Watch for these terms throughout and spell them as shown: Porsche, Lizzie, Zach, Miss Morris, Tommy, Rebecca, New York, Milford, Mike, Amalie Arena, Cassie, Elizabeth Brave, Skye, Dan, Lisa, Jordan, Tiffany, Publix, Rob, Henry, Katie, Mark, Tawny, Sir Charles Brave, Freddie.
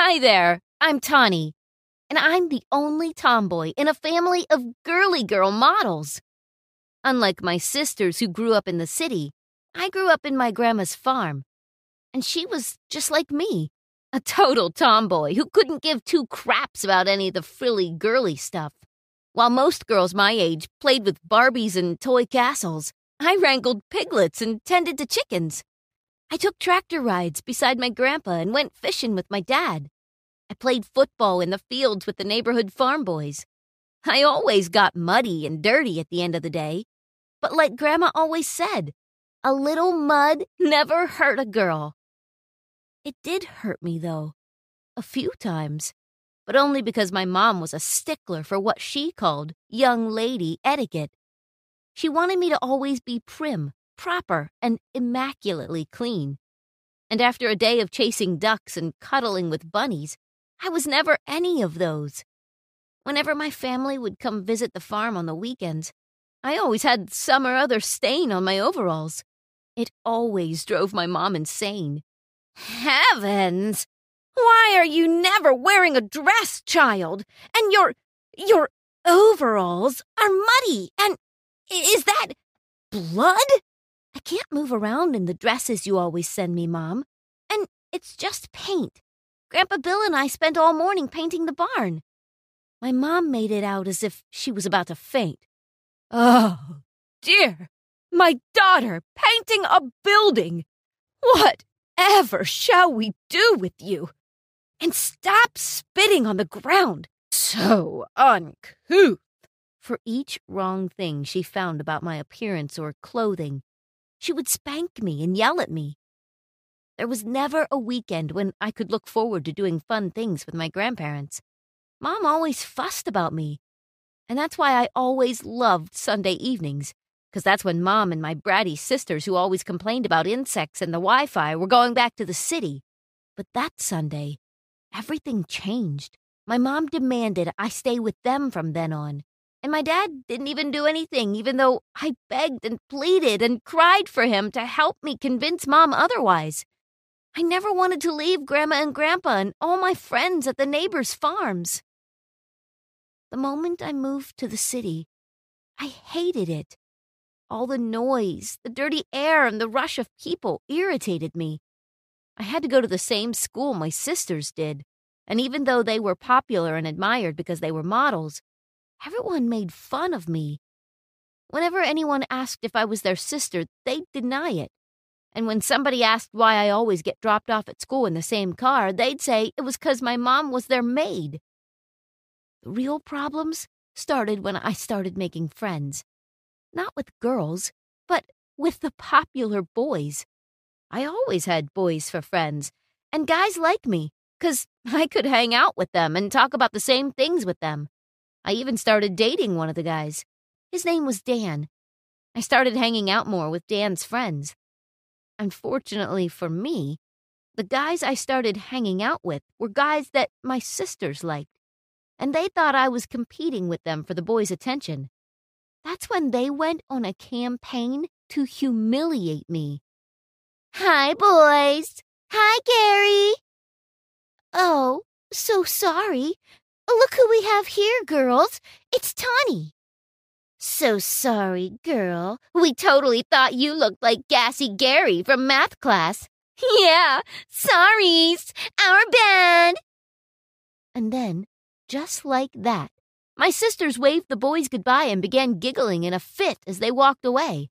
Hi there, I'm Tawny, and I'm the only tomboy in a family of girly girl models. Unlike my sisters who grew up in the city, I grew up in my grandma's farm, and she was just like me, a total tomboy who couldn't give two craps about any of the frilly girly stuff. While most girls my age played with Barbies and toy castles, I wrangled piglets and tended to chickens. I took tractor rides beside my grandpa and went fishing with my dad. I played football in the fields with the neighborhood farm boys. I always got muddy and dirty at the end of the day. But like Grandma always said, a little mud never hurt a girl. It did hurt me, though, a few times, but only because my mom was a stickler for what she called young lady etiquette. She wanted me to always be prim, proper, and immaculately clean. And after a day of chasing ducks and cuddling with bunnies, I was never any of those. Whenever my family would come visit the farm on the weekends, I always had some or other stain on my overalls. It always drove my mom insane. Heavens! Why are you never wearing a dress, child? And your overalls are muddy and... Is that blood? I can't move around in the dresses you always send me, Mom. And it's just paint. Grandpa Bill and I spent all morning painting the barn. My mom made it out as if she was about to faint. Oh, dear. My daughter painting a building. Whatever shall we do with you? And stop spitting on the ground. So uncouth. For each wrong thing she found about my appearance or clothing, she would spank me and yell at me. There was never a weekend when I could look forward to doing fun things with my grandparents. Mom always fussed about me, and that's why I always loved Sunday evenings, because that's when Mom and my bratty sisters who always complained about insects and the Wi-Fi were going back to the city. But that Sunday, everything changed. My mom demanded I stay with them from then on. And my dad didn't even do anything, even though I begged and pleaded and cried for him to help me convince Mom otherwise. I never wanted to leave Grandma and Grandpa and all my friends at the neighbors' farms. The moment I moved to the city, I hated it. All the noise, the dirty air, and the rush of people irritated me. I had to go to the same school my sisters did, and even though they were popular and admired because they were models, everyone made fun of me. Whenever anyone asked if I was their sister, they'd deny it. And when somebody asked why I always get dropped off at school in the same car, they'd say it was 'cause my mom was their maid. The real problems started when I started making friends. Not with girls, but with the popular boys. I always had boys for friends, and guys like me, 'cause I could hang out with them and talk about the same things with them. I even started dating one of the guys. His name was Dan. I started hanging out more with Dan's friends. Unfortunately for me, the guys I started hanging out with were guys that my sisters liked, and they thought I was competing with them for the boys' attention. That's when they went on a campaign to humiliate me. Hi, boys. Hi, Gary. Oh, so sorry. Look who we have here, girls. It's Tawny. So sorry, girl. We totally thought you looked like Gassy Gary from math class. Yeah, sorries. Our bad. And then, just like that, my sisters waved the boys goodbye and began giggling in a fit as they walked away.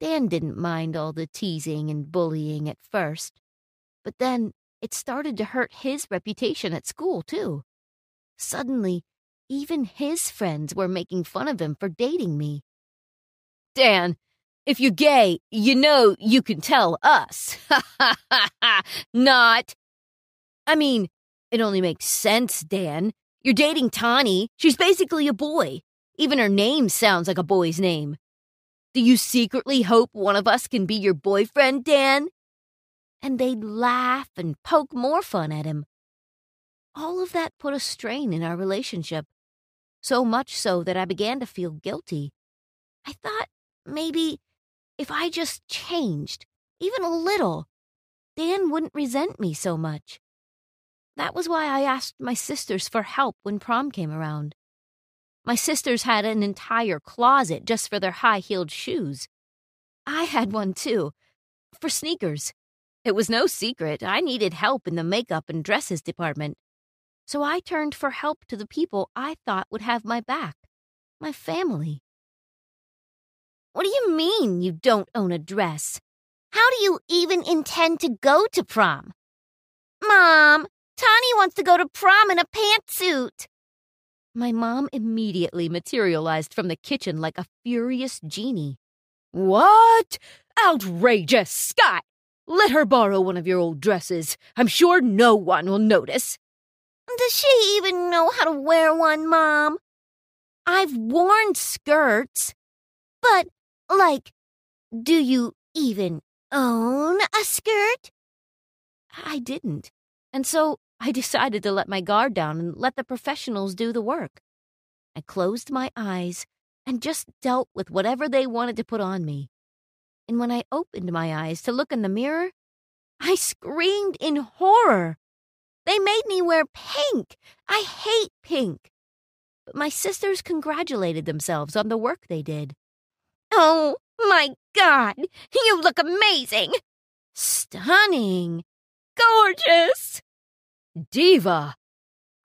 Dan didn't mind all the teasing and bullying at first, but then it started to hurt his reputation at school, too. Suddenly, even his friends were making fun of him for dating me. Dan, if you're gay, you know you can tell us. Ha ha ha ha! Not. I mean, it only makes sense, Dan. You're dating Tawny. She's basically a boy. Even her name sounds like a boy's name. Do you secretly hope one of us can be your boyfriend, Dan? And they'd laugh and poke more fun at him. All of that put a strain in our relationship, so much so that I began to feel guilty. I thought maybe if I just changed, even a little, Dan wouldn't resent me so much. That was why I asked my sisters for help when prom came around. My sisters had an entire closet just for their high-heeled shoes. I had one, too, for sneakers. It was no secret I needed help in the makeup and dresses department. So I turned for help to the people I thought would have my back, my family. What do you mean you don't own a dress? How do you even intend to go to prom? Mom, Tawny wants to go to prom in a pantsuit. My mom immediately materialized from the kitchen like a furious genie. What? Outrageous, Skye! Let her borrow one of your old dresses. I'm sure no one will notice. Does she even know how to wear one, Mom? I've worn skirts. But, do you even own a skirt? I didn't. And so I decided to let my guard down and let the professionals do the work. I closed my eyes and just dealt with whatever they wanted to put on me. And when I opened my eyes to look in the mirror, I screamed in horror. They made me wear pink. I hate pink. But my sisters congratulated themselves on the work they did. Oh, my God, you look amazing. Stunning. Gorgeous. Diva.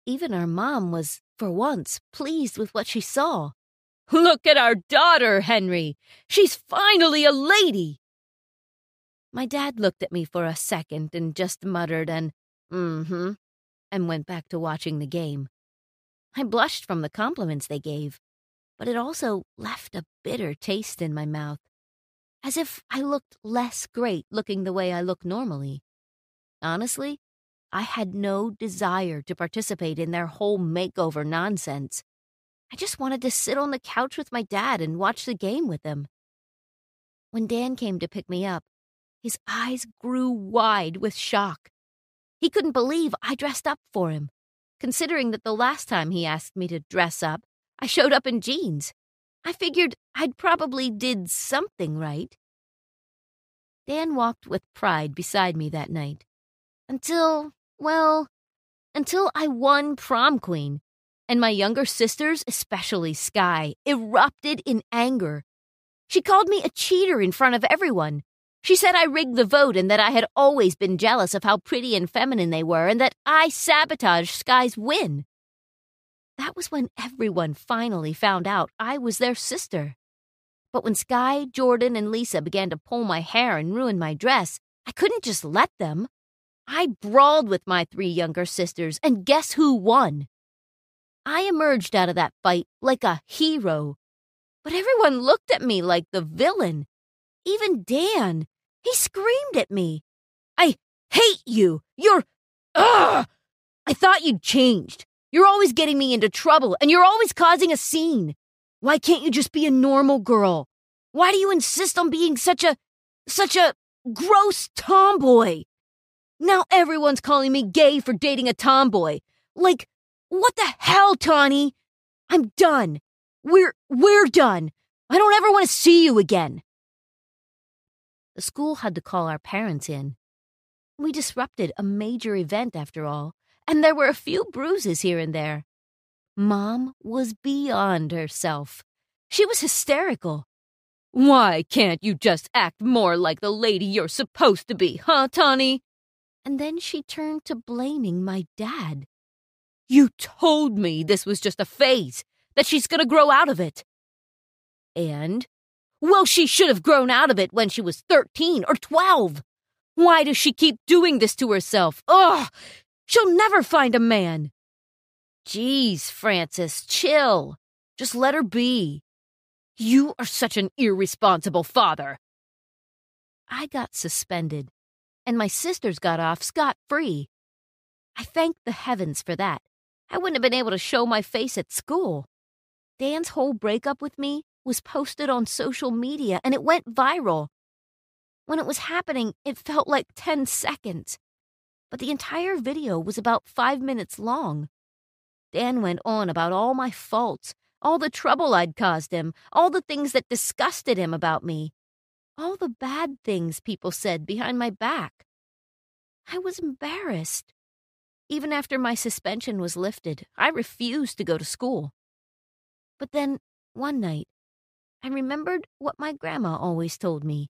Even our mom was, for once, pleased with what she saw. Look at our daughter, Henry. She's finally a lady. My dad looked at me for a second and just muttered an, mm-hmm, and went back to watching the game. I blushed from the compliments they gave, but it also left a bitter taste in my mouth, as if I looked less great looking the way I look normally. Honestly, I had no desire to participate in their whole makeover nonsense. I just wanted to sit on the couch with my dad and watch the game with him. When Dan came to pick me up, his eyes grew wide with shock. He couldn't believe I dressed up for him, considering that the last time he asked me to dress up, I showed up in jeans. I figured I'd probably did something right. Dan walked with pride beside me that night. Until I won prom queen, and my younger sisters, especially Skye, erupted in anger. She called me a cheater in front of everyone. She said I rigged the vote and that I had always been jealous of how pretty and feminine they were and that I sabotaged Skye's win. That was when everyone finally found out I was their sister. But when Skye, Jordan, and Lisa began to pull my hair and ruin my dress, I couldn't just let them. I brawled with my three younger sisters, and guess who won? I emerged out of that fight like a hero. But everyone looked at me like the villain. Even Dan. He screamed at me. I hate you. Ugh! I thought you'd changed. You're always getting me into trouble, and you're always causing a scene. Why can't you just be a normal girl? Why do you insist on being such a gross tomboy? Now everyone's calling me gay for dating a tomboy. Like, what the hell, Tawny? I'm done. We're done. I don't ever want to see you again. The school had to call our parents in. We disrupted a major event after all, and there were a few bruises here and there. Mom was beyond herself. She was hysterical. Why can't you just act more like the lady you're supposed to be, huh, Tawny? And then she turned to blaming my dad. You told me this was just a phase, that she's going to grow out of it. And? Well, she should have grown out of it when she was 13 or 12. Why does she keep doing this to herself? Ugh! She'll never find a man. Jeez, Francis, chill. Just let her be. You are such an irresponsible father. I got suspended. And my sisters got off scot-free. I thanked the heavens for that. I wouldn't have been able to show my face at school. Dan's whole breakup with me was posted on social media, and it went viral. When it was happening, it felt like 10 seconds. But the entire video was about 5 minutes long. Dan went on about all my faults, all the trouble I'd caused him, all the things that disgusted him about me. All the bad things people said behind my back. I was embarrassed. Even after my suspension was lifted, I refused to go to school. But then, one night, I remembered what my grandma always told me.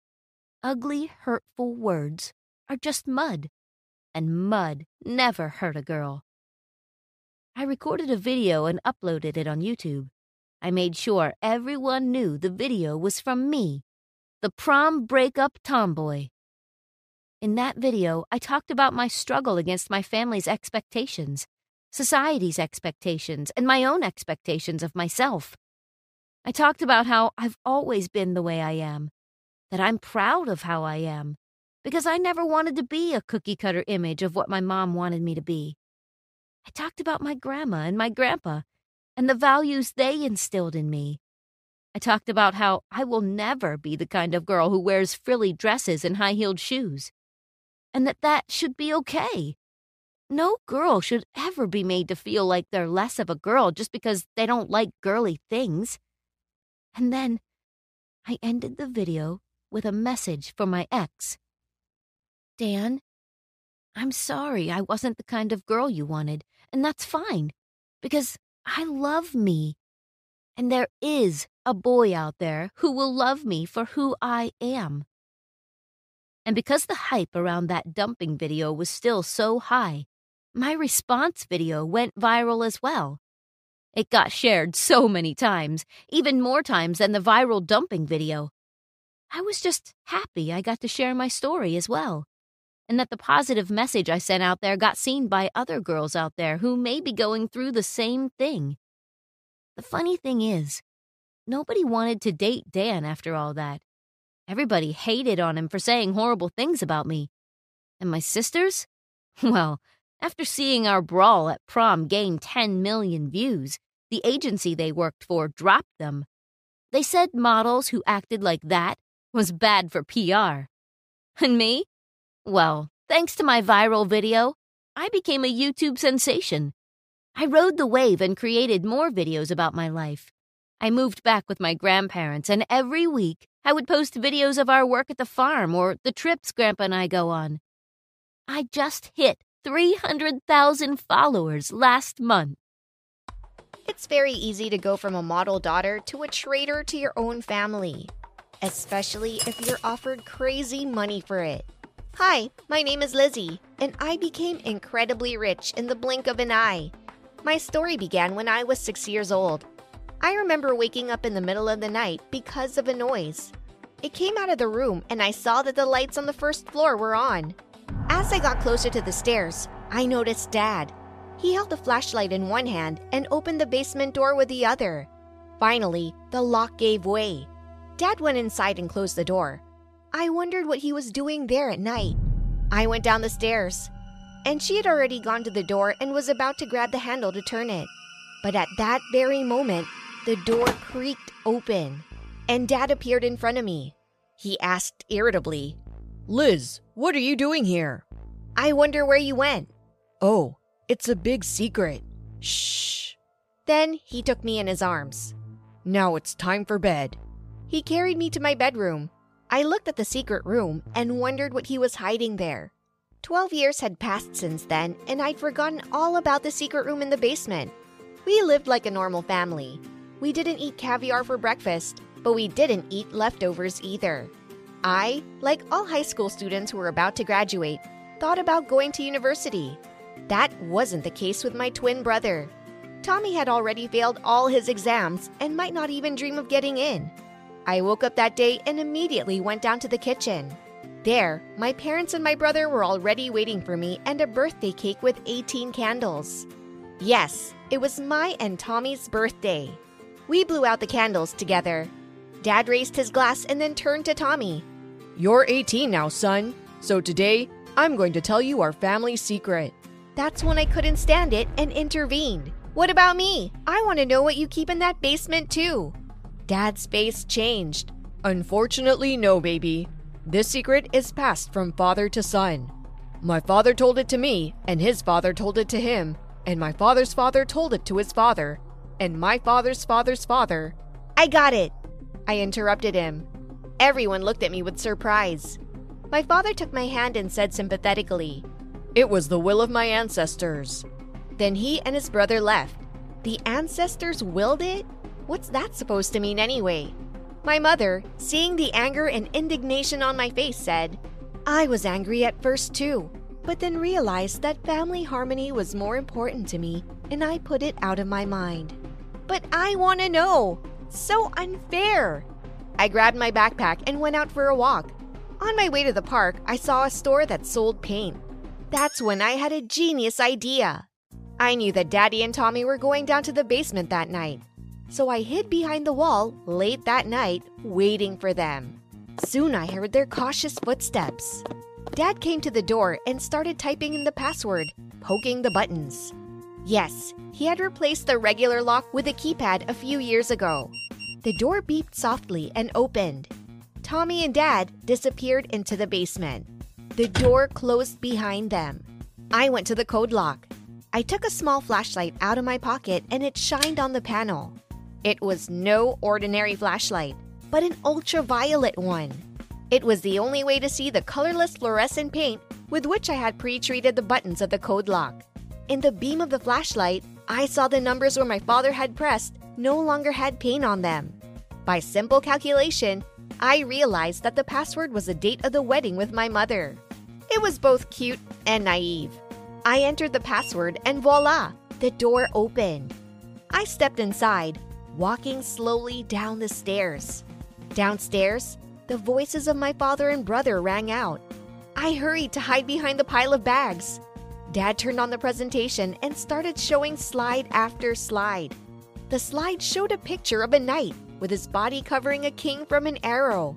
Ugly, hurtful words are just mud, and mud never hurt a girl. I recorded a video and uploaded it on YouTube. I made sure everyone knew the video was from me, the prom breakup tomboy. In that video, I talked about my struggle against my family's expectations, society's expectations, and my own expectations of myself. I talked about how I've always been the way I am, that I'm proud of how I am, because I never wanted to be a cookie-cutter image of what my mom wanted me to be. I talked about my grandma and my grandpa and the values they instilled in me. I talked about how I will never be the kind of girl who wears frilly dresses and high-heeled shoes, and that should be okay. No girl should ever be made to feel like they're less of a girl just because they don't like girly things. And then I ended the video with a message for my ex. Dan, I'm sorry I wasn't the kind of girl you wanted, and that's fine, because I love me. And there is a boy out there who will love me for who I am. And because the hype around that dumping video was still so high, my response video went viral as well. It got shared so many times, even more times than the viral dumping video. I was just happy I got to share my story as well, and that the positive message I sent out there got seen by other girls out there who may be going through the same thing. The funny thing is, nobody wanted to date Dan after all that. Everybody hated on him for saying horrible things about me. And my sisters? Well, after seeing our brawl at prom gain 10 million views, the agency they worked for dropped them. They said models who acted like that was bad for PR. And me? Well, thanks to my viral video, I became a YouTube sensation. I rode the wave and created more videos about my life. I moved back with my grandparents, and every week I would post videos of our work at the farm or the trips Grandpa and I go on. I just hit 300,000 followers last month. It's very easy to go from a model daughter to a traitor to your own family, especially if you're offered crazy money for it. Hi, my name is Lizzie, and I became incredibly rich in the blink of an eye. My story began when I was 6 years old. I remember waking up in the middle of the night because of a noise. It came out of the room, and I saw that the lights on the first floor were on. As I got closer to the stairs, I noticed Dad. He held a flashlight in one hand and opened the basement door with the other. Finally, the lock gave way. Dad went inside and closed the door. I wondered what he was doing there at night. I went down the stairs, and she had already gone to the door and was about to grab the handle to turn it. But at that very moment, the door creaked open, and Dad appeared in front of me. He asked irritably, "Liz, what are you doing here?" "I wonder where you went." "Oh, it's a big secret. Shh." Then he took me in his arms. "Now it's time for bed." He carried me to my bedroom. I looked at the secret room and wondered what he was hiding there. 12 years had passed since then, and I'd forgotten all about the secret room in the basement. We lived like a normal family. We didn't eat caviar for breakfast, but we didn't eat leftovers either. I, like all high school students who were about to graduate, thought about going to university. That wasn't the case with my twin brother. Tommy had already failed all his exams and might not even dream of getting in. I woke up that day and immediately went down to the kitchen. There, my parents and my brother were already waiting for me and a birthday cake with 18 candles. Yes, it was my and Tommy's birthday. We blew out the candles together. Dad raised his glass and then turned to Tommy. "You're 18 now, son, so today I'm going to tell you our family secret." That's when I couldn't stand it and intervened. "What about me? I want to know what you keep in that basement too." Dad's face changed. "Unfortunately, no, baby. This secret is passed from father to son. My father told it to me, and his father told it to him, and my father's father told it to his father, and my father's father's father." "I got it," I interrupted him. Everyone looked at me with surprise. My father took my hand and said sympathetically, It was the will of my ancestors. Then he and his brother left. The ancestors willed it? What's that supposed to mean anyway? My mother, seeing the anger and indignation on my face, said, I was angry at first too, but then realized that family harmony was more important to me, and I put it out of my mind. But I want to know. So unfair. I grabbed my backpack and went out for a walk. On my way to the park, I saw a store that sold paint. That's when I had a genius idea. I knew that Daddy and Tommy were going down to the basement that night. So I hid behind the wall late that night, waiting for them. Soon I heard their cautious footsteps. Dad came to the door and started typing in the password, poking the buttons. Yes, he had replaced the regular lock with a keypad a few years ago. The door beeped softly and opened. Tommy and Dad disappeared into the basement. The door closed behind them. I went to the code lock. I took a small flashlight out of my pocket and it shined on the panel. It was no ordinary flashlight, but an ultraviolet one. It was the only way to see the colorless fluorescent paint with which I had pre-treated the buttons of the code lock. In the beam of the flashlight, I saw the numbers where my father had pressed no longer had paint on them. By simple calculation, I realized that the password was the date of the wedding with my mother. It was both cute and naive. I entered the password and voila, the door opened. I stepped inside, walking slowly down the stairs. Downstairs, the voices of my father and brother rang out. I hurried to hide behind the pile of bags. Dad turned on the presentation and started showing slide after slide. The slide showed a picture of a knight with his body covering a king from an arrow.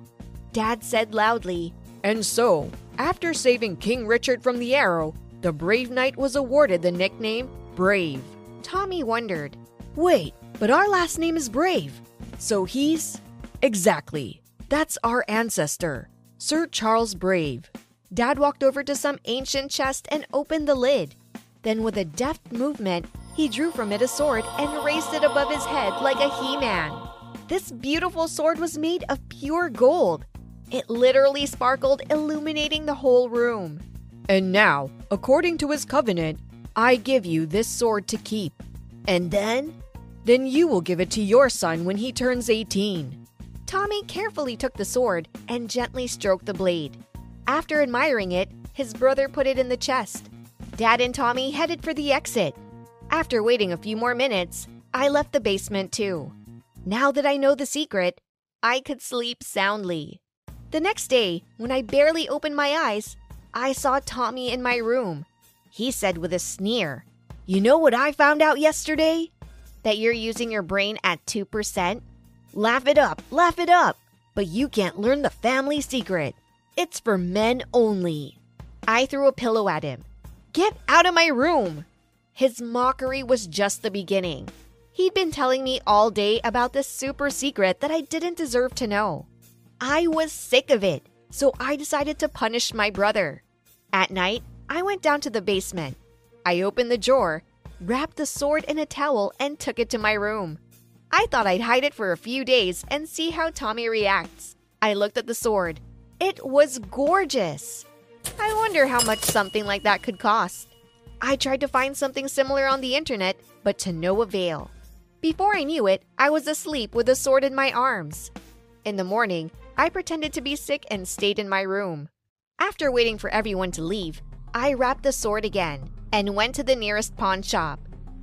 Dad said loudly, And so, after saving King Richard from the arrow, the brave knight was awarded the nickname Brave. Tommy wondered, Wait, but our last name is Brave. So he's... Exactly. That's our ancestor, Sir Charles Brave. Dad walked over to some ancient chest and opened the lid. Then with a deft movement, he drew from it a sword and raised it above his head like a He-Man. This beautiful sword was made of pure gold. It literally sparkled, illuminating the whole room. And now, according to his covenant, I give you this sword to keep. And then? Then you will give it to your son when he turns 18. Tommy carefully took the sword and gently stroked the blade. After admiring it, his brother put it in the chest. Dad and Tommy headed for the exit. After waiting a few more minutes, I left the basement too. Now that I know the secret, I could sleep soundly. The next day, when I barely opened my eyes, I saw Tommy in my room. He said with a sneer, You know what I found out yesterday? That you're using your brain at 2%? Laugh it up, but you can't learn the family secret. It's for men only. I threw a pillow at him. Get out of my room! His mockery was just the beginning. He'd been telling me all day about this super secret that I didn't deserve to know. I was sick of it, so I decided to punish my brother. At night, I went down to the basement. I opened the drawer, wrapped the sword in a towel, and took it to my room. I thought I'd hide it for a few days and see how Tommy reacts. I looked at the sword. It was gorgeous. I wonder how much something like that could cost. I tried to find something similar on the internet, but to no avail. Before I knew it, I was asleep with a sword in my arms. In the morning, I pretended to be sick and stayed in my room. After waiting for everyone to leave, I wrapped the sword again and went to the nearest pawn shop.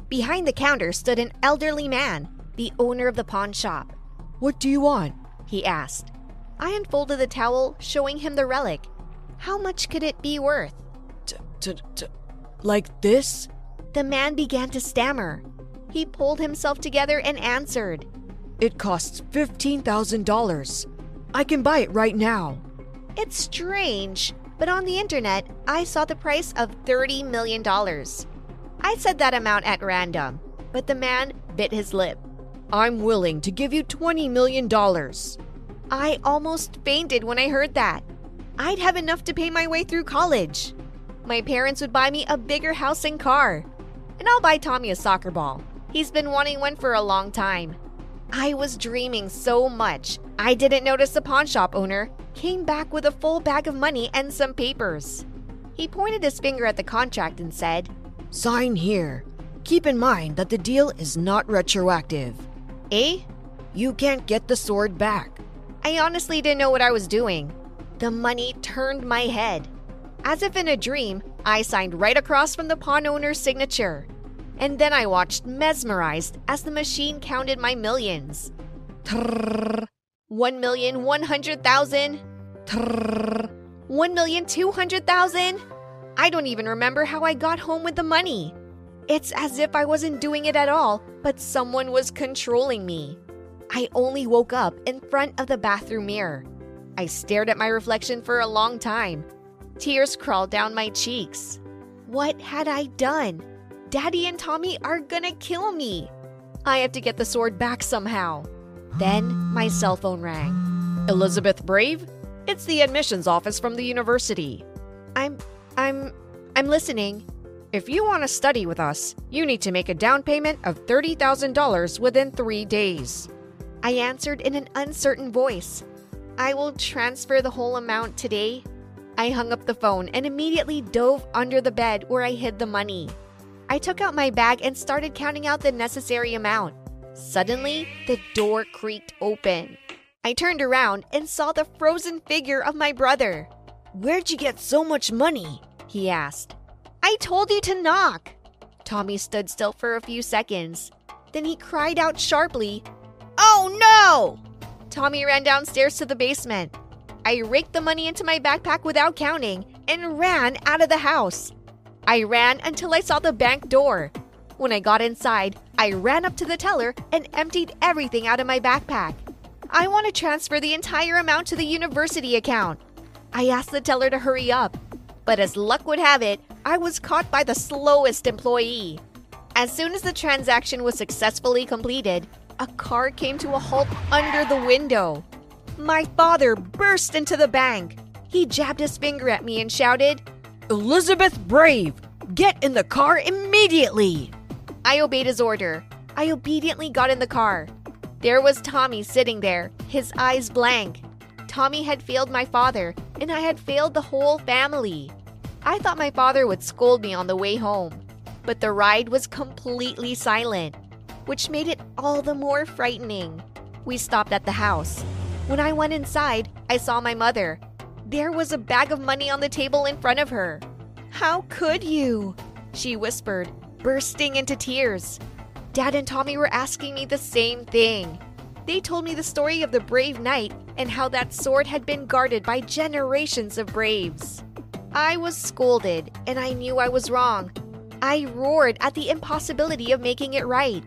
Behind the counter stood an elderly man, the owner of the pawn shop. What do you want? He asked. I unfolded the towel, showing him the relic. How much could it be worth? Like this? The man began to stammer. He pulled himself together and answered. It costs $15,000. I can buy it right now. It's strange, but on the internet, I saw the price of $30 million. I said that amount at random, but the man bit his lip. I'm willing to give you $20 million. I almost fainted when I heard that. I'd have enough to pay my way through college. My parents would buy me a bigger house and car. And I'll buy Tommy a soccer ball. He's been wanting one for a long time. I was dreaming so much, I didn't notice the pawn shop owner came back with a full bag of money and some papers. He pointed his finger at the contract and said, "Sign here. Keep in mind that the deal is not retroactive." "Eh?" "You can't get the sword back." I honestly didn't know what I was doing. The money turned my head. As if in a dream, I signed right across from the pawn owner's signature. And then I watched mesmerized as the machine counted my millions. 1,100,000. 1,200,000. I don't even remember how I got home with the money. It's as if I wasn't doing it at all, but someone was controlling me. I only woke up in front of the bathroom mirror. I stared at my reflection for a long time. Tears crawled down my cheeks. What had I done? Daddy and Tommy are gonna kill me. I have to get the sword back somehow. Then my cell phone rang. "Elizabeth Brave? It's the admissions office from the university." I'm listening. "If you want to study with us, you need to make a down payment of $30,000 within 3 days. I answered in an uncertain voice. "I will transfer the whole amount today." I hung up the phone and immediately dove under the bed where I hid the money. I took out my bag and started counting out the necessary amount. Suddenly, the door creaked open. I turned around and saw the frozen figure of my brother. "Where'd you get so much money?" he asked. "I told you to knock." Tommy stood still for a few seconds. Then he cried out sharply, "Oh no!" Tommy ran downstairs to the basement. I raked the money into my backpack without counting and ran out of the house. I ran until I saw the bank door. When I got inside, I ran up to the teller and emptied everything out of my backpack. I want to transfer the entire amount to the university account. I asked the teller to hurry up, but as luck would have it, I was caught by the slowest employee. As soon as the transaction was successfully completed, a car came to a halt under the window. My father burst into the bank. He jabbed his finger at me and shouted, "Elizabeth Brave, get in the car immediately!" I obeyed his order. I obediently got in the car. There was Tommy sitting there, his eyes blank. Tommy had failed my father, and I had failed the whole family. I thought my father would scold me on the way home, but the ride was completely silent, which made it all the more frightening. We stopped at the house. When I went inside, I saw my mother. There was a bag of money on the table in front of her. "How could you?" she whispered, bursting into tears. Dad and Tommy were asking me the same thing. They told me the story of the brave knight and how that sword had been guarded by generations of braves. I was scolded, and I knew I was wrong. I roared at the impossibility of making it right.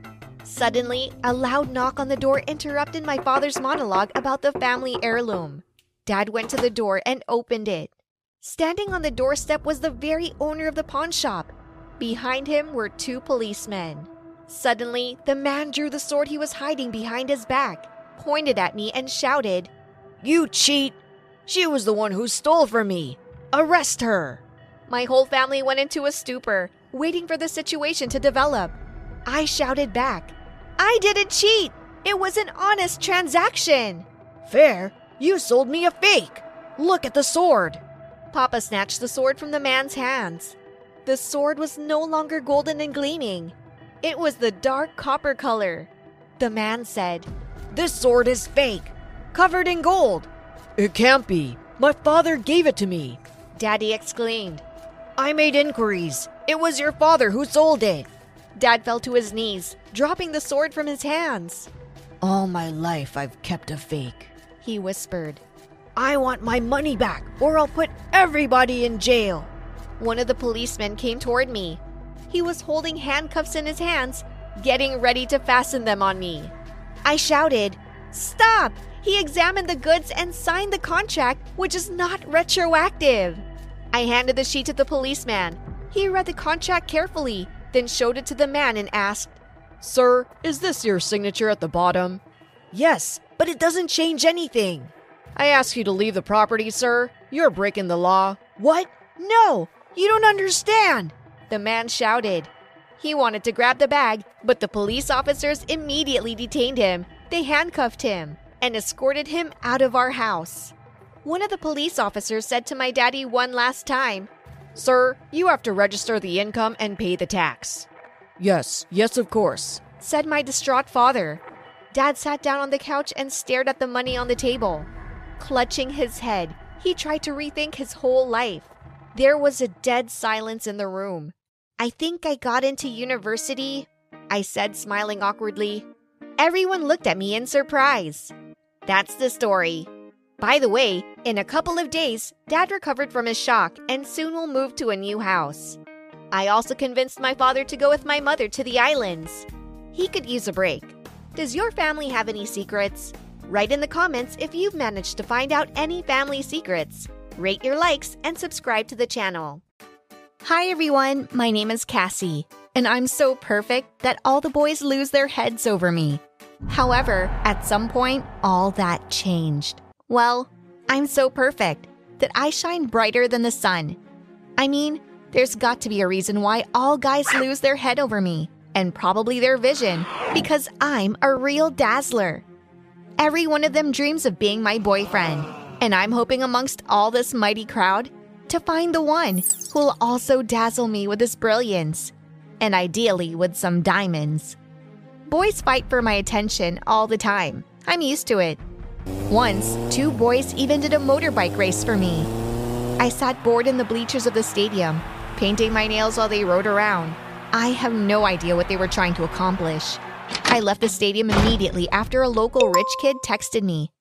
Suddenly, a loud knock on the door interrupted my father's monologue about the family heirloom. Dad went to the door and opened it. Standing on the doorstep was the very owner of the pawn shop. Behind him were two policemen. Suddenly, the man drew the sword he was hiding behind his back, pointed at me, and shouted, "You cheat! She was the one who stole from me! Arrest her!" My whole family went into a stupor, waiting for the situation to develop. I shouted back, "I didn't cheat! It was an honest transaction!" "Fair? You sold me a fake! Look at the sword!" Papa snatched the sword from the man's hands. The sword was no longer golden and gleaming. It was the dark copper color. The man said, "This sword is fake, covered in gold." "It can't be. My father gave it to me," Daddy exclaimed. "I made inquiries. It was your father who sold it." Dad fell to his knees, dropping the sword from his hands. "All my life I've kept a fake," he whispered. "I want my money back or I'll put everybody in jail." One of the policemen came toward me. He was holding handcuffs in his hands, getting ready to fasten them on me. I shouted, "Stop!" He examined the goods and signed the contract, which is not retroactive. I handed the sheet to the policeman. He read the contract carefully, then showed it to the man and asked, "Sir, is this your signature at the bottom?" "Yes, but it doesn't change anything." "I ask you to leave the property, sir. You're breaking the law." "What? No, you don't understand," the man shouted. He wanted to grab the bag, but the police officers immediately detained him. They handcuffed him and escorted him out of our house. One of the police officers said to my daddy one last time, Sir, you have to register the income and pay the tax. Yes, of course, said my distraught father. Dad sat down on the couch and stared at the money on the table. Clutching his head, he tried to rethink his whole life. There was a dead silence in the room. I think I got into university, I said, smiling awkwardly. Everyone looked at me in surprise. That's the story. By the way, in a couple of days, Dad recovered from his shock and soon will move to a new house. I also convinced my father to go with my mother to the islands. He could use a break. Does your family have any secrets? Write in the comments if you've managed to find out any family secrets. Rate your likes and subscribe to the channel. Hi everyone, my name is Cassie, and I'm so perfect that all the boys lose their heads over me. However, at some point, all that changed. Well, I'm so perfect that I shine brighter than the sun. I mean, there's got to be a reason why all guys lose their head over me, and probably their vision, because I'm a real dazzler. Every one of them dreams of being my boyfriend, and I'm hoping amongst all this mighty crowd to find the one who'll also dazzle me with his brilliance, and ideally with some diamonds. Boys fight for my attention all the time. I'm used to it. Once, two boys even did a motorbike race for me. I sat bored in the bleachers of the stadium, painting my nails while they rode around. I have no idea what they were trying to accomplish. I left the stadium immediately after a local rich kid texted me.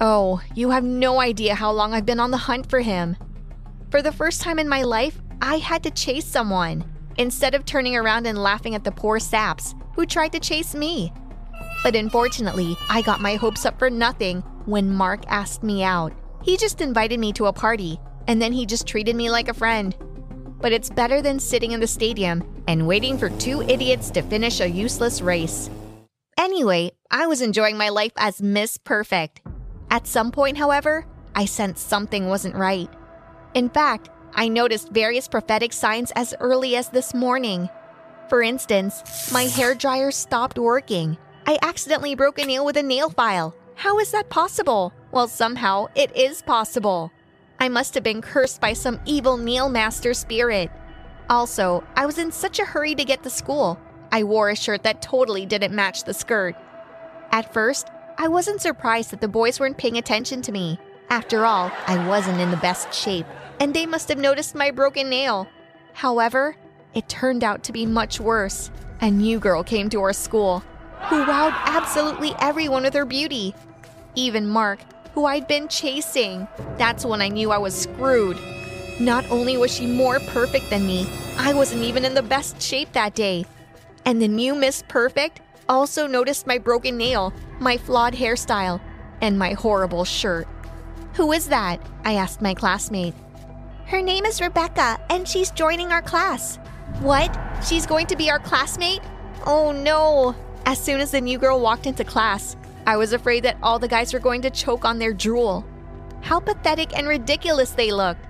Oh, you have no idea how long I've been on the hunt for him. For the first time in my life, I had to chase someone, instead of turning around and laughing at the poor saps who tried to chase me. But unfortunately, I got my hopes up for nothing when Mark asked me out. He just invited me to a party, and then he just treated me like a friend. But it's better than sitting in the stadium and waiting for two idiots to finish a useless race. Anyway, I was enjoying my life as Miss Perfect. At some point, however, I sensed something wasn't right. In fact, I noticed various prophetic signs as early as this morning. For instance, my hairdryer stopped working. I accidentally broke a nail with a nail file. How is that possible? Well, somehow it is possible. I must have been cursed by some evil nail master spirit. Also, I was in such a hurry to get to school. I wore a shirt that totally didn't match the skirt. At first, I wasn't surprised that the boys weren't paying attention to me. After all, I wasn't in the best shape, and they must have noticed my broken nail. However, it turned out to be much worse. A new girl came to our school, who wowed absolutely everyone with her beauty. Even Mark, who I'd been chasing. That's when I knew I was screwed. Not only was she more perfect than me, I wasn't even in the best shape that day. And the new Miss Perfect also noticed my broken nail, my flawed hairstyle, and my horrible shirt. Who is that? I asked my classmate. Her name is Rebecca, and she's joining our class. What? She's going to be our classmate? Oh no! As soon as the new girl walked into class, I was afraid that all the guys were going to choke on their drool. How pathetic and ridiculous they looked.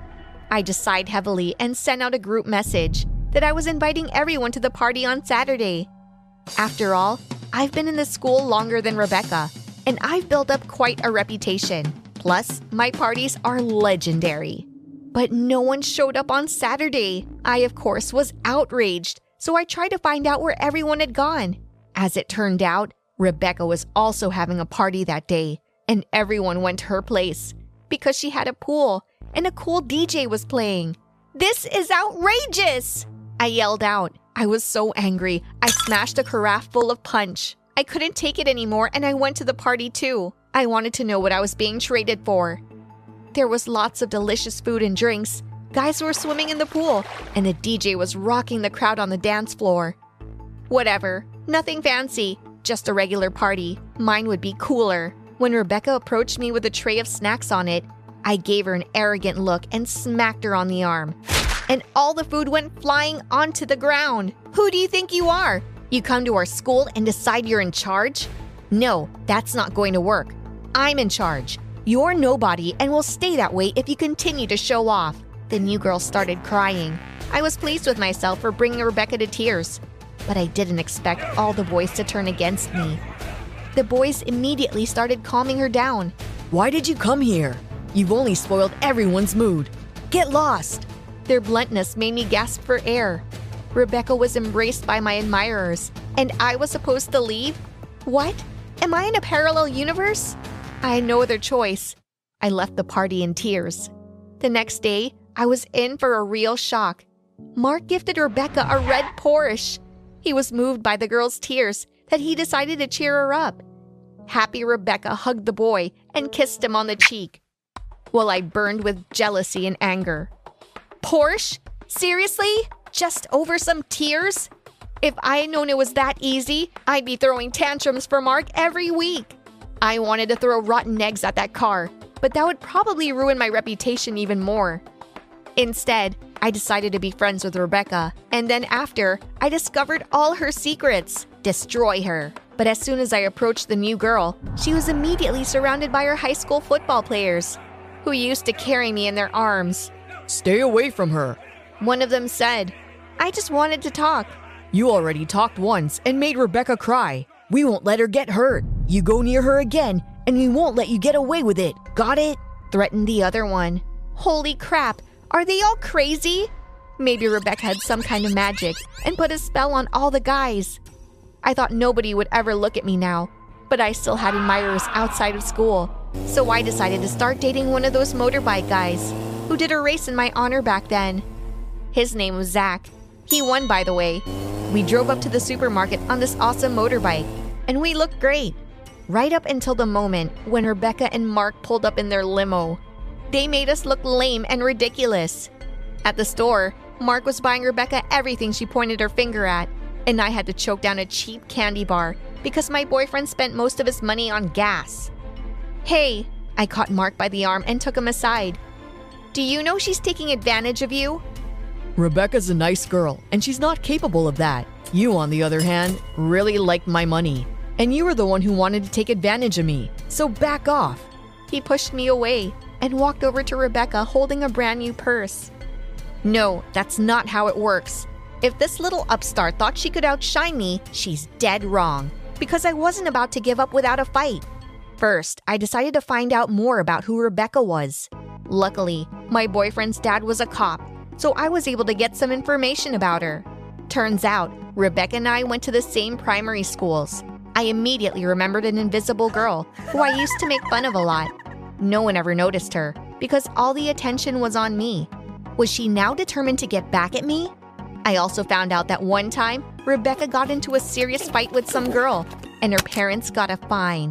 I just sighed heavily and sent out a group message that I was inviting everyone to the party on Saturday. After all, I've been in the school longer than Rebecca, and I've built up quite a reputation. Plus, my parties are legendary. But no one showed up on Saturday. I, of course, was outraged, so I tried to find out where everyone had gone. As it turned out, Rebecca was also having a party that day, and everyone went to her place because she had a pool and a cool DJ was playing. This is outrageous! I yelled out. I was so angry, I smashed a carafe full of punch. I couldn't take it anymore, and I went to the party too. I wanted to know what I was being traded for. There was lots of delicious food and drinks. Guys were swimming in the pool, and the DJ was rocking the crowd on the dance floor. Whatever, nothing fancy, just a regular party. Mine would be cooler. When Rebecca approached me with a tray of snacks on it, I gave her an arrogant look and smacked her on the arm. And all the food went flying onto the ground. Who do you think you are? You come to our school and decide you're in charge? No, that's not going to work. I'm in charge. You're nobody and will stay that way if you continue to show off. The new girl started crying. I was pleased with myself for bringing Rebecca to tears, but I didn't expect all the boys to turn against me. The boys immediately started calming her down. Why did you come here? You've only spoiled everyone's mood. Get lost! Their bluntness made me gasp for air. Rebecca was embraced by my admirers, and I was supposed to leave? What? Am I in a parallel universe? I had no other choice. I left the party in tears. The next day, I was in for a real shock. Mark gifted Rebecca a red Porsche. He was moved by the girl's tears that he decided to cheer her up. Happy Rebecca hugged the boy and kissed him on the cheek, while I burned with jealousy and anger. Porsche? Seriously? Just over some tears? If I had known it was that easy, I'd be throwing tantrums for Mark every week. I wanted to throw rotten eggs at that car, but that would probably ruin my reputation even more. Instead, I decided to be friends with Rebecca, and then after, I discovered all her secrets. Destroy her. But as soon as I approached the new girl, she was immediately surrounded by her high school football players, who used to carry me in their arms. Stay away from her, one of them said. I just wanted to talk. You already talked once and made Rebecca cry. We won't let her get hurt. You go near her again, and we won't let you get away with it. Got it? Threatened the other one. Holy crap, are they all crazy? Maybe Rebecca had some kind of magic and put a spell on all the guys. I thought nobody would ever look at me now, but I still had admirers outside of school. So I decided to start dating one of those motorbike guys who did a race in my honor back then. His name was Zach. He won, by the way. We drove up to the supermarket on this awesome motorbike, and we looked great. Right up until the moment when Rebecca and Mark pulled up in their limo. They made us look lame and ridiculous. At the store, Mark was buying Rebecca everything she pointed her finger at, and I had to choke down a cheap candy bar because my boyfriend spent most of his money on gas. Hey, I caught Mark by the arm and took him aside. Do you know she's taking advantage of you? Rebecca's a nice girl, and she's not capable of that. You, on the other hand, really liked my money, and you were the one who wanted to take advantage of me, so back off. He pushed me away and walked over to Rebecca holding a brand new purse. No, that's not how it works. If this little upstart thought she could outshine me, she's dead wrong, because I wasn't about to give up without a fight. First, I decided to find out more about who Rebecca was. Luckily, my boyfriend's dad was a cop, so I was able to get some information about her. Turns out, Rebecca and I went to the same primary schools. I immediately remembered an invisible girl who I used to make fun of a lot. No one ever noticed her, because all the attention was on me. Was she now determined to get back at me? I also found out that one time, Rebecca got into a serious fight with some girl, and her parents got a fine.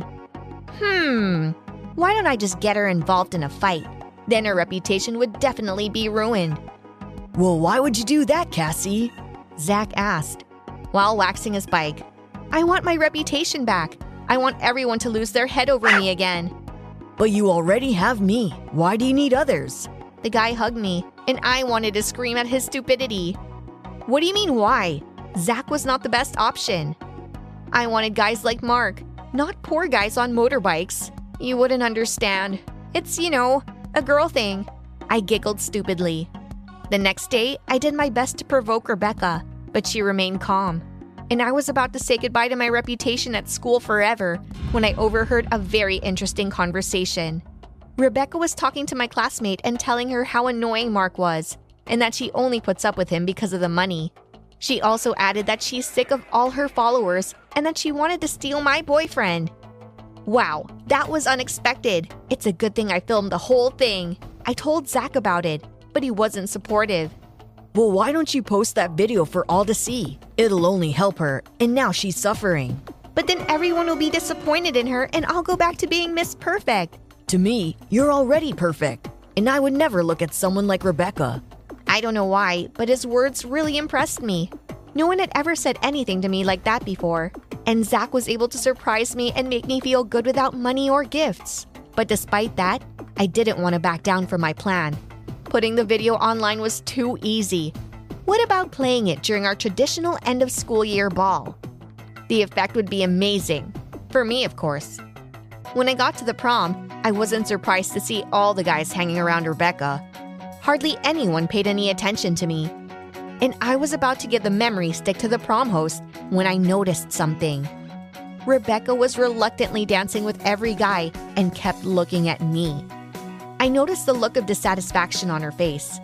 Why don't I just get her involved in a fight? Then her reputation would definitely be ruined. Well, why would you do that, Cassie? Zach asked, while waxing his bike. I want my reputation back. I want everyone to lose their head over me again. But you already have me. Why do you need others? The guy hugged me, and I wanted to scream at his stupidity. What do you mean, why? Zach was not the best option. I wanted guys like Mark, not poor guys on motorbikes. You wouldn't understand. It's, a girl thing. I giggled stupidly. The next day, I did my best to provoke Rebecca, but she remained calm. And I was about to say goodbye to my reputation at school forever when I overheard a very interesting conversation. Rebecca was talking to my classmate and telling her how annoying Mark was, and that she only puts up with him because of the money. She also added that she's sick of all her followers and that she wanted to steal my boyfriend. Wow, that was unexpected. It's a good thing I filmed the whole thing. I told Zach about it, but he wasn't supportive. Well, why don't you post that video for all to see? It'll only help her, and now she's suffering. But then everyone will be disappointed in her, and I'll go back to being Miss Perfect. To me, you're already perfect, and I would never look at someone like Rebecca. I don't know why, but his words really impressed me. No one had ever said anything to me like that before, and Zach was able to surprise me and make me feel good without money or gifts. But despite that, I didn't want to back down from my plan. Putting the video online was too easy. What about playing it during our traditional end-of-school-year ball? The effect would be amazing. For me, of course. When I got to the prom, I wasn't surprised to see all the guys hanging around Rebecca. Hardly anyone paid any attention to me. And I was about to get the memory stick to the prom host when I noticed something. Rebecca was reluctantly dancing with every guy and kept looking at me. I noticed the look of dissatisfaction on her face.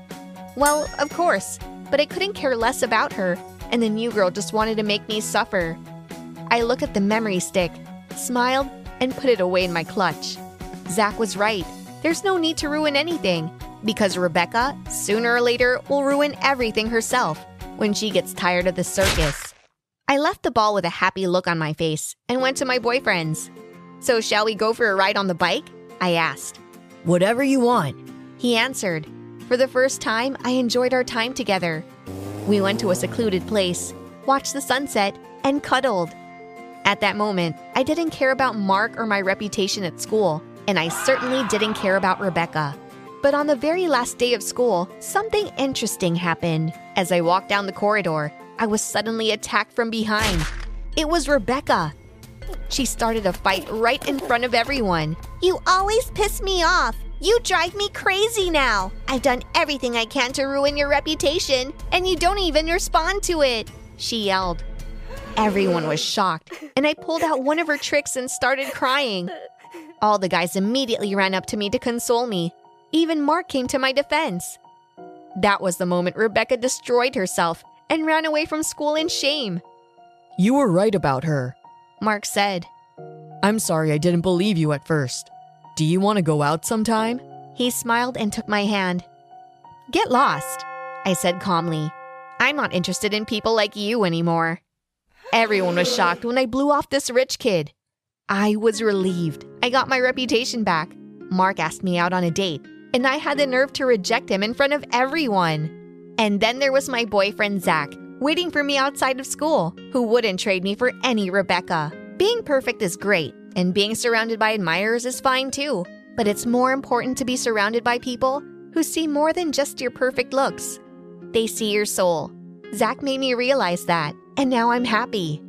Well, of course, but I couldn't care less about her, and the new girl just wanted to make me suffer. I look at the memory stick, smiled, and put it away in my clutch. Zach was right. There's no need to ruin anything, because Rebecca, sooner or later, will ruin everything herself when she gets tired of the circus. I left the ball with a happy look on my face and went to my boyfriend's. So shall we go for a ride on the bike? I asked. Whatever you want, he answered. For the first time, I enjoyed our time together. We went to a secluded place, watched the sunset, and cuddled. At that moment, I didn't care about Mark or my reputation at school, and I certainly didn't care about Rebecca. But on the very last day of school, something interesting happened. As I walked down the corridor, I was suddenly attacked from behind. It was Rebecca. She started a fight right in front of everyone. You always piss me off. You drive me crazy now. I've done everything I can to ruin your reputation, and you don't even respond to it, she yelled. Everyone was shocked, and I pulled out one of her tricks and started crying. All the guys immediately ran up to me to console me. Even Mark came to my defense. That was the moment Rebecca destroyed herself and ran away from school in shame. You were right about her, Mark said. I'm sorry I didn't believe you at first. Do you want to go out sometime? He smiled and took my hand. Get lost, I said calmly. I'm not interested in people like you anymore. Everyone was shocked when I blew off this rich kid. I was relieved. I got my reputation back. Mark asked me out on a date, and I had the nerve to reject him in front of everyone. And then there was my boyfriend Zach, waiting for me outside of school, who wouldn't trade me for any Rebecca. Being perfect is great, and being surrounded by admirers is fine too. But it's more important to be surrounded by people who see more than just your perfect looks. They see your soul. Zach made me realize that, and now I'm happy.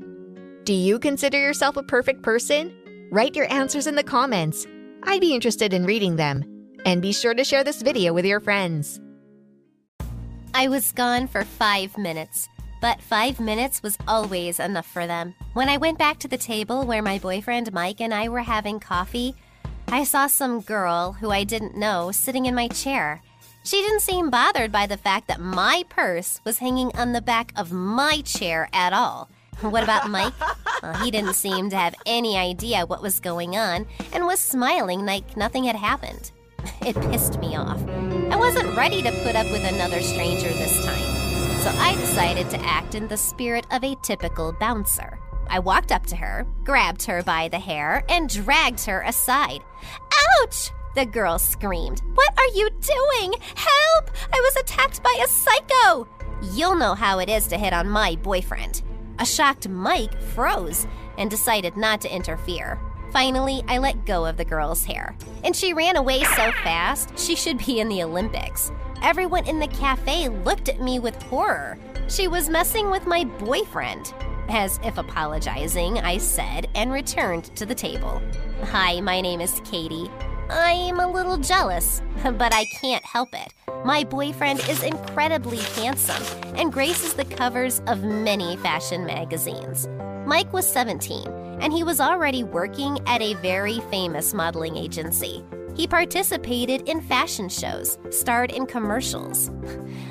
Do you consider yourself a perfect person? Write your answers in the comments. I'd be interested in reading them. And be sure to share this video with your friends. I was gone for 5 minutes, but 5 minutes was always enough for them. When I went back to the table where my boyfriend Mike and I were having coffee, I saw some girl who I didn't know sitting in my chair. She didn't seem bothered by the fact that my purse was hanging on the back of my chair at all. What about Mike? Well, he didn't seem to have any idea what was going on and was smiling like nothing had happened. It pissed me off. I wasn't ready to put up with another stranger this time. So I decided to act in the spirit of a typical bouncer. I walked up to her, grabbed her by the hair, and dragged her aside. Ouch! The girl screamed. What are you doing? Help! I was attacked by a psycho! You'll know how it is to hit on my boyfriend. A shocked Mike froze and decided not to interfere. Finally, I let go of the girl's hair, and she ran away so fast, she should be in the Olympics. Everyone in the cafe looked at me with horror. She was messing with my boyfriend. As if apologizing, I said and returned to the table. Hi, my name is Katie. I'm a little jealous, but I can't help it. My boyfriend is incredibly handsome and graces the covers of many fashion magazines. Mike was 17, and he was already working at a very famous modeling agency. He participated in fashion shows, starred in commercials.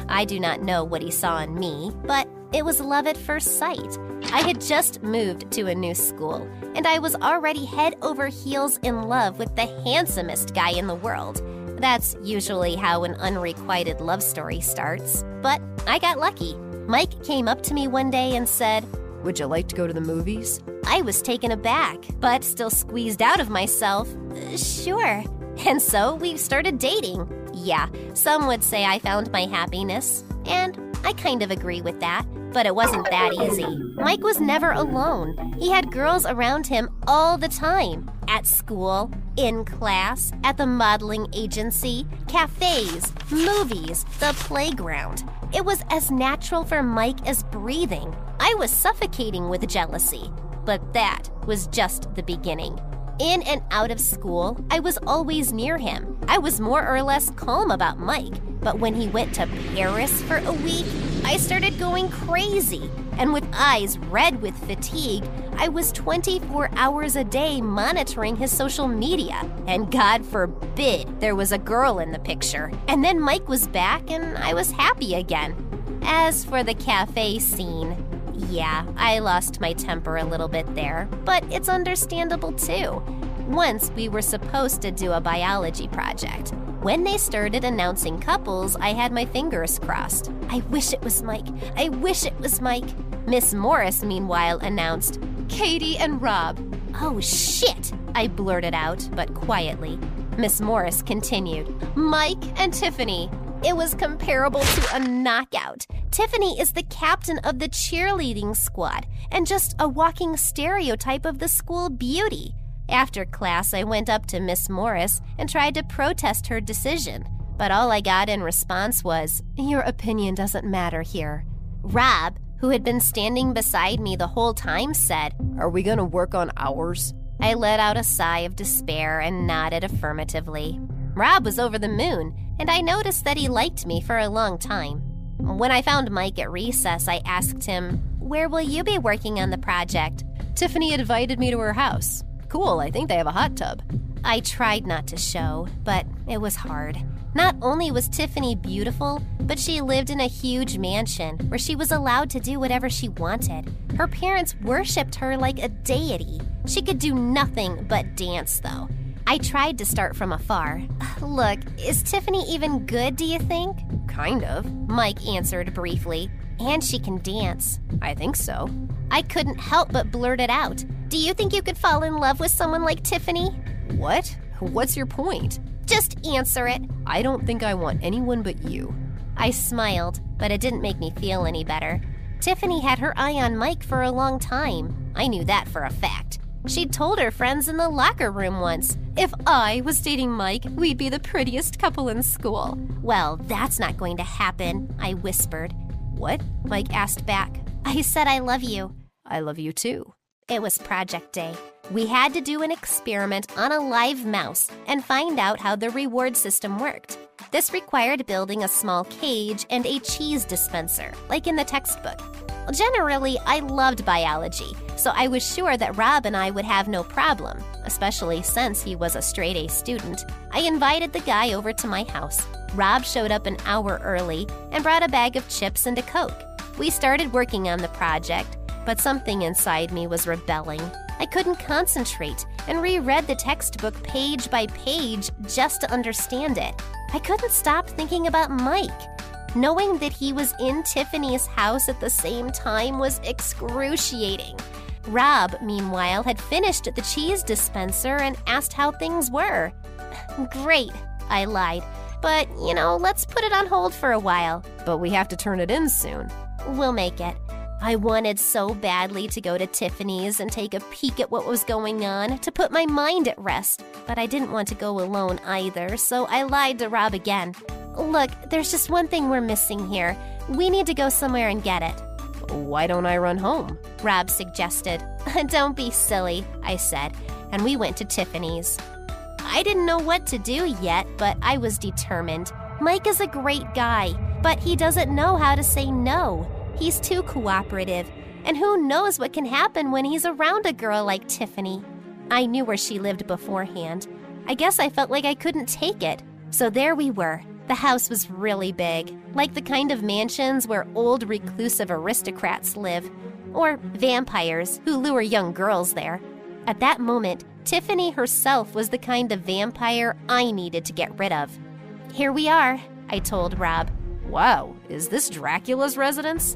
I do not know what he saw in me, but it was love at first sight. I had just moved to a new school, and I was already head over heels in love with the handsomest guy in the world. That's usually how an unrequited love story starts, but I got lucky. Mike came up to me one day and said, "Would you like to go to the movies?" I was taken aback, but still squeezed out of myself. Sure. And so we started dating. Yeah, some would say I found my happiness, and I kind of agree with that, but it wasn't that easy. Mike was never alone. He had girls around him all the time. At school, in class, at the modeling agency, cafes, movies, the playground. It was as natural for Mike as breathing. I was suffocating with jealousy, but that was just the beginning. In and out of school, I was always near him. I was more or less calm about Mike, but when he went to Paris for a week, I started going crazy. and with eyes red with fatigue, I was 24 hours a day monitoring his social media. And God forbid there was a girl in the picture. And then Mike was back and I was happy again. As for the cafe scene, yeah, I lost my temper a little bit there, but it's understandable too. Once we were supposed to do a biology project. When they started announcing couples, I had my fingers crossed. I wish it was Mike. I wish it was Mike. Miss Morris, meanwhile, announced, Katie and Rob. Oh, shit, I blurted out, but quietly. Miss Morris continued, Mike and Tiffany. It was comparable to a knockout. Tiffany is the captain of the cheerleading squad and just a walking stereotype of the school beauty. After class, I went up to Miss Morris and tried to protest her decision, but all I got in response was, your opinion doesn't matter here. Rob, who had been standing beside me the whole time, said, are we going to work on ours? I let out a sigh of despair and nodded affirmatively. Rob was over the moon, and I noticed that he liked me for a long time. When I found Mike at recess, I asked him, where will you be working on the project? Tiffany invited me to her house. Cool, I think they have a hot tub. I tried not to show, but it was hard. Not only was Tiffany beautiful, but she lived in a huge mansion where she was allowed to do whatever she wanted. Her parents worshipped her like a deity. She could do nothing but dance, though. I tried to start from afar. Look, is Tiffany even good, do you think? Kind of, Mike answered briefly. And she can dance. I think so. I couldn't help but blurt it out. Do you think you could fall in love with someone like Tiffany? What? What's your point? Just answer it. I don't think I want anyone but you. I smiled, but it didn't make me feel any better. Tiffany had her eye on Mike for a long time. I knew that for a fact. She'd told her friends in the locker room once, if I was dating Mike, we'd be the prettiest couple in school. Well, that's not going to happen, I whispered. What? Mike asked back. I said I love you. I love you too. It was project day. We had to do an experiment on a live mouse and find out how the reward system worked. This required building a small cage and a cheese dispenser, like in the textbook. Generally, I loved biology, so I was sure that Rob and I would have no problem, especially since he was a straight-A student. I invited the guy over to my house. Rob showed up an hour early and brought a bag of chips and a Coke. We started working on the project, but something inside me was rebelling. I couldn't concentrate and reread the textbook page by page just to understand it. I couldn't stop thinking about Mike. Knowing that he was in Tiffany's house at the same time was excruciating. Rob, meanwhile, had finished the cheese dispenser and asked how things were. Great, I lied. But, you know, let's put it on hold for a while. But we have to turn it in soon. We'll make it. I wanted so badly to go to Tiffany's and take a peek at what was going on to put my mind at rest. But I didn't want to go alone either, so I lied to Rob again. Look, there's just one thing we're missing here. We need to go somewhere and get it. Why don't I run home? Rob suggested. Don't be silly, I said, and we went to Tiffany's. I didn't know what to do yet, but I was determined. Mike is a great guy, but he doesn't know how to say no. He's too cooperative, and who knows what can happen when he's around a girl like Tiffany. I knew where she lived beforehand. I guess I felt like I couldn't take it. So there we were. The house was really big, like the kind of mansions where old reclusive aristocrats live, or vampires who lure young girls there. At that moment, Tiffany herself was the kind of vampire I needed to get rid of. Here we are, I told Rob. Wow, is this Dracula's residence?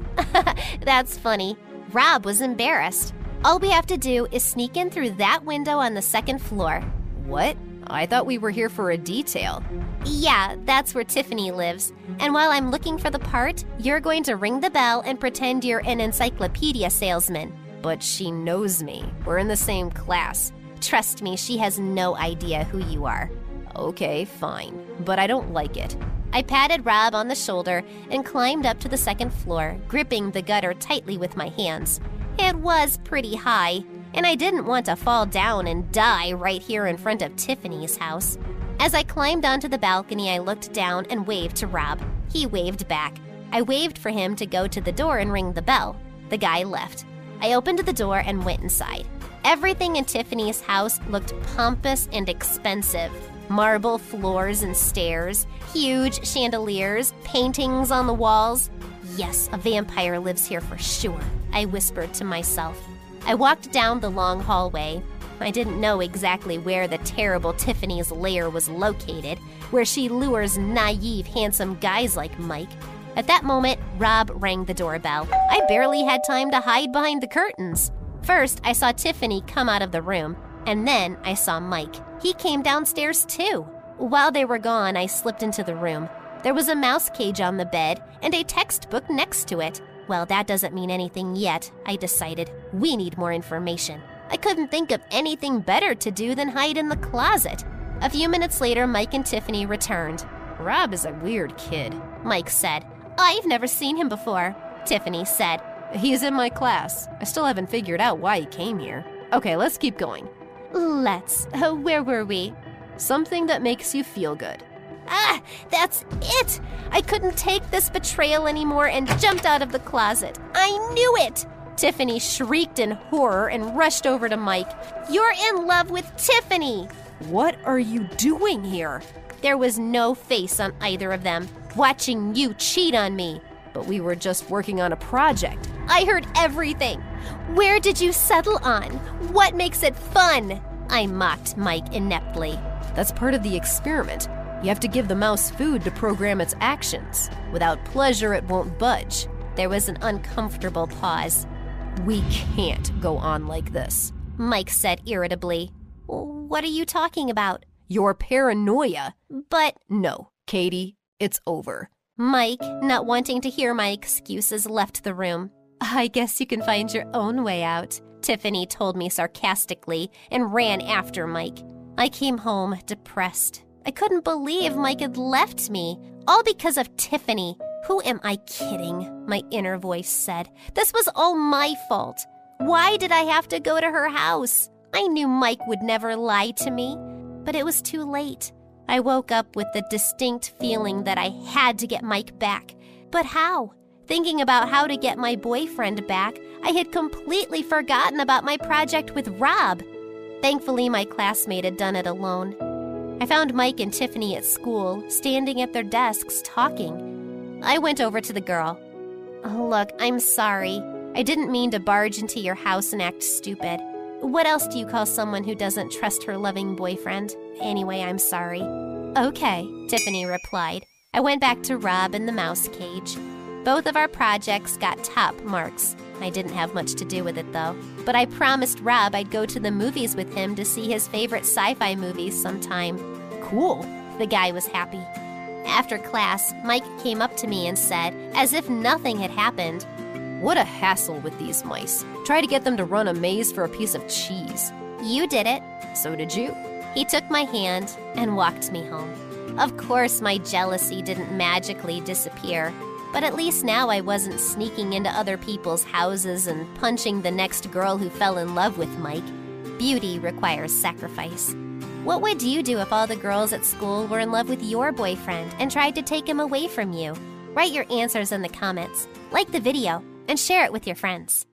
That's funny. Rob was embarrassed. All we have to do is sneak in through that window on the second floor. What? I thought we were here for a detail. Yeah, that's where Tiffany lives. And while I'm looking for the part, you're going to ring the bell and pretend you're an encyclopedia salesman. But she knows me. We're in the same class. Trust me, she has no idea who you are. Okay, fine. But I don't like it. I patted Rob on the shoulder and climbed up to the second floor, gripping the gutter tightly with my hands. It was pretty high, and I didn't want to fall down and die right here in front of Tiffany's house. As I climbed onto the balcony, I looked down and waved to Rob. He waved back. I waved for him to go to the door and ring the bell. The guy left. I opened the door and went inside. Everything in Tiffany's house looked pompous and expensive. Marble floors and stairs, huge chandeliers, paintings on the walls. Yes, a vampire lives here for sure, I whispered to myself. I walked down the long hallway. I didn't know exactly where the terrible Tiffany's lair was located, where she lures naive, handsome guys like Mike. At that moment, Rob rang the doorbell. I barely had time to hide behind the curtains. First, I saw Tiffany come out of the room, and then I saw Mike. He came downstairs too. While they were gone, I slipped into the room. There was a mouse cage on the bed and a textbook next to it. Well, that doesn't mean anything yet, I decided. We need more information. I couldn't think of anything better to do than hide in the closet. A few minutes later, Mike and Tiffany returned. Rob is a weird kid, Mike said. I've never seen him before, Tiffany said. He's in my class. I still haven't figured out why he came here. Okay, let's keep going. Let's. Where were we? Something that makes you feel good. Ah, that's it! I couldn't take this betrayal anymore and jumped out of the closet. I knew it! Tiffany shrieked in horror and rushed over to Mike. You're in love with Tiffany! What are you doing here? There was no face on either of them, watching you cheat on me. But we were just working on a project. I heard everything. Where did you settle on? What makes it fun? I mocked Mike ineptly. That's part of the experiment. You have to give the mouse food to program its actions. Without pleasure, it won't budge. There was an uncomfortable pause. We can't go on like this, Mike said irritably. What are you talking about? Your paranoia. But no, Katie, it's over. Mike, not wanting to hear my excuses, left the room. I guess you can find your own way out, Tiffany told me sarcastically and ran after Mike. I came home depressed. I couldn't believe Mike had left me, all because of Tiffany. Who am I kidding? My inner voice said. This was all my fault. Why did I have to go to her house? I knew Mike would never lie to me, but it was too late. I woke up with the distinct feeling that I had to get Mike back. But how? Thinking about how to get my boyfriend back, I had completely forgotten about my project with Rob. Thankfully, my classmate had done it alone. I found Mike and Tiffany at school, standing at their desks talking. I went over to the girl. Oh, look, I'm sorry. I didn't mean to barge into your house and act stupid. What else do you call someone who doesn't trust her loving boyfriend? Anyway, I'm sorry. Okay, Tiffany replied. I went back to Rob and the mouse cage. Both of our projects got top marks. I didn't have much to do with it, though. But I promised Rob I'd go to the movies with him to see his favorite sci-fi movies sometime. Cool. The guy was happy. After class, Mike came up to me and said, as if nothing had happened, What a hassle with these mice. Try to get them to run a maze for a piece of cheese. You did it. So did you. He took my hand and walked me home. Of course, my jealousy didn't magically disappear, but at least now I wasn't sneaking into other people's houses and punching the next girl who fell in love with Mike. Beauty requires sacrifice. What would you do if all the girls at school were in love with your boyfriend and tried to take him away from you? Write your answers in the comments, like the video, and share it with your friends.